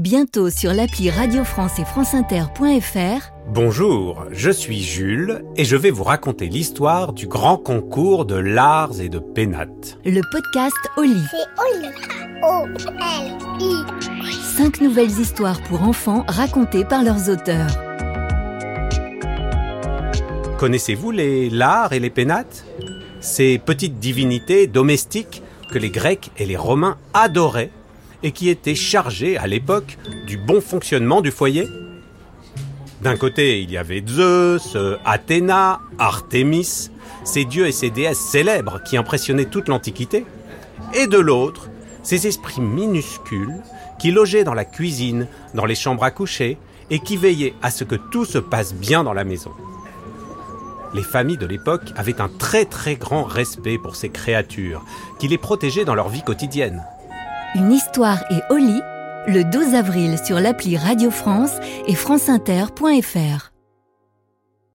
bientôt sur l'appli Radio France et franceinter.fr. Bonjour, je suis Jules et je vais vous raconter l'histoire du grand concours de Lars et de Pénates. Le podcast Oli. C'est Oli. Oli. 5 nouvelles histoires pour enfants racontées par leurs auteurs. Connaissez-vous les Lars et les Pénates ? Ces petites divinités domestiques que les Grecs et les Romains adoraient et qui étaient chargées à l'époque du bon fonctionnement du foyer. D'un côté, il y avait Zeus, Athéna, Artémis, ces dieux et ces déesses célèbres qui impressionnaient toute l'Antiquité. Et de l'autre, ces esprits minuscules qui logeaient dans la cuisine, dans les chambres à coucher et qui veillaient à ce que tout se passe bien dans la maison. Les familles de l'époque avaient un très très grand respect pour ces créatures qui les protégeaient dans leur vie quotidienne. Une histoire et Oli, le 12 avril sur l'appli Radio France et franceinter.fr.